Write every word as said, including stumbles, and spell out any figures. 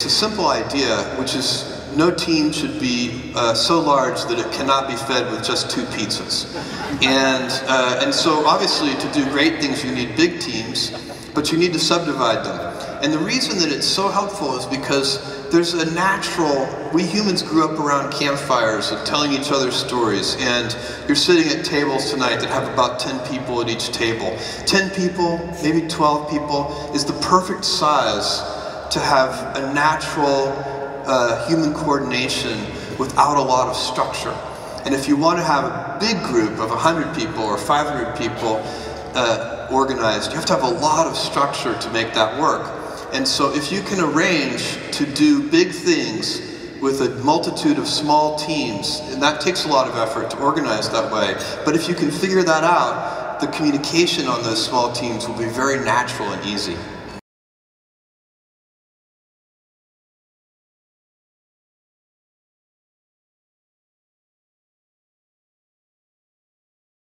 It's a simple idea, which is no team should be uh, so large that it cannot be fed with just two pizzas. And, uh, and so obviously to do great things you need big teams, but you need to subdivide them. And the reason that it's so helpful is because there's a natural, we humans grew up around campfires and telling each other stories, and you're sitting at tables tonight that have about ten people at each table. ten people, maybe twelve people, is the perfect size to have a natural uh, human coordination without a lot of structure. And if you want to have a big group of one hundred people or five hundred people uh, organized, you have to have a lot of structure to make that work. And so if you can arrange to do big things with a multitude of small teams, and that takes a lot of effort to organize that way, but if you can figure that out, the communication on those small teams will be very natural and easy.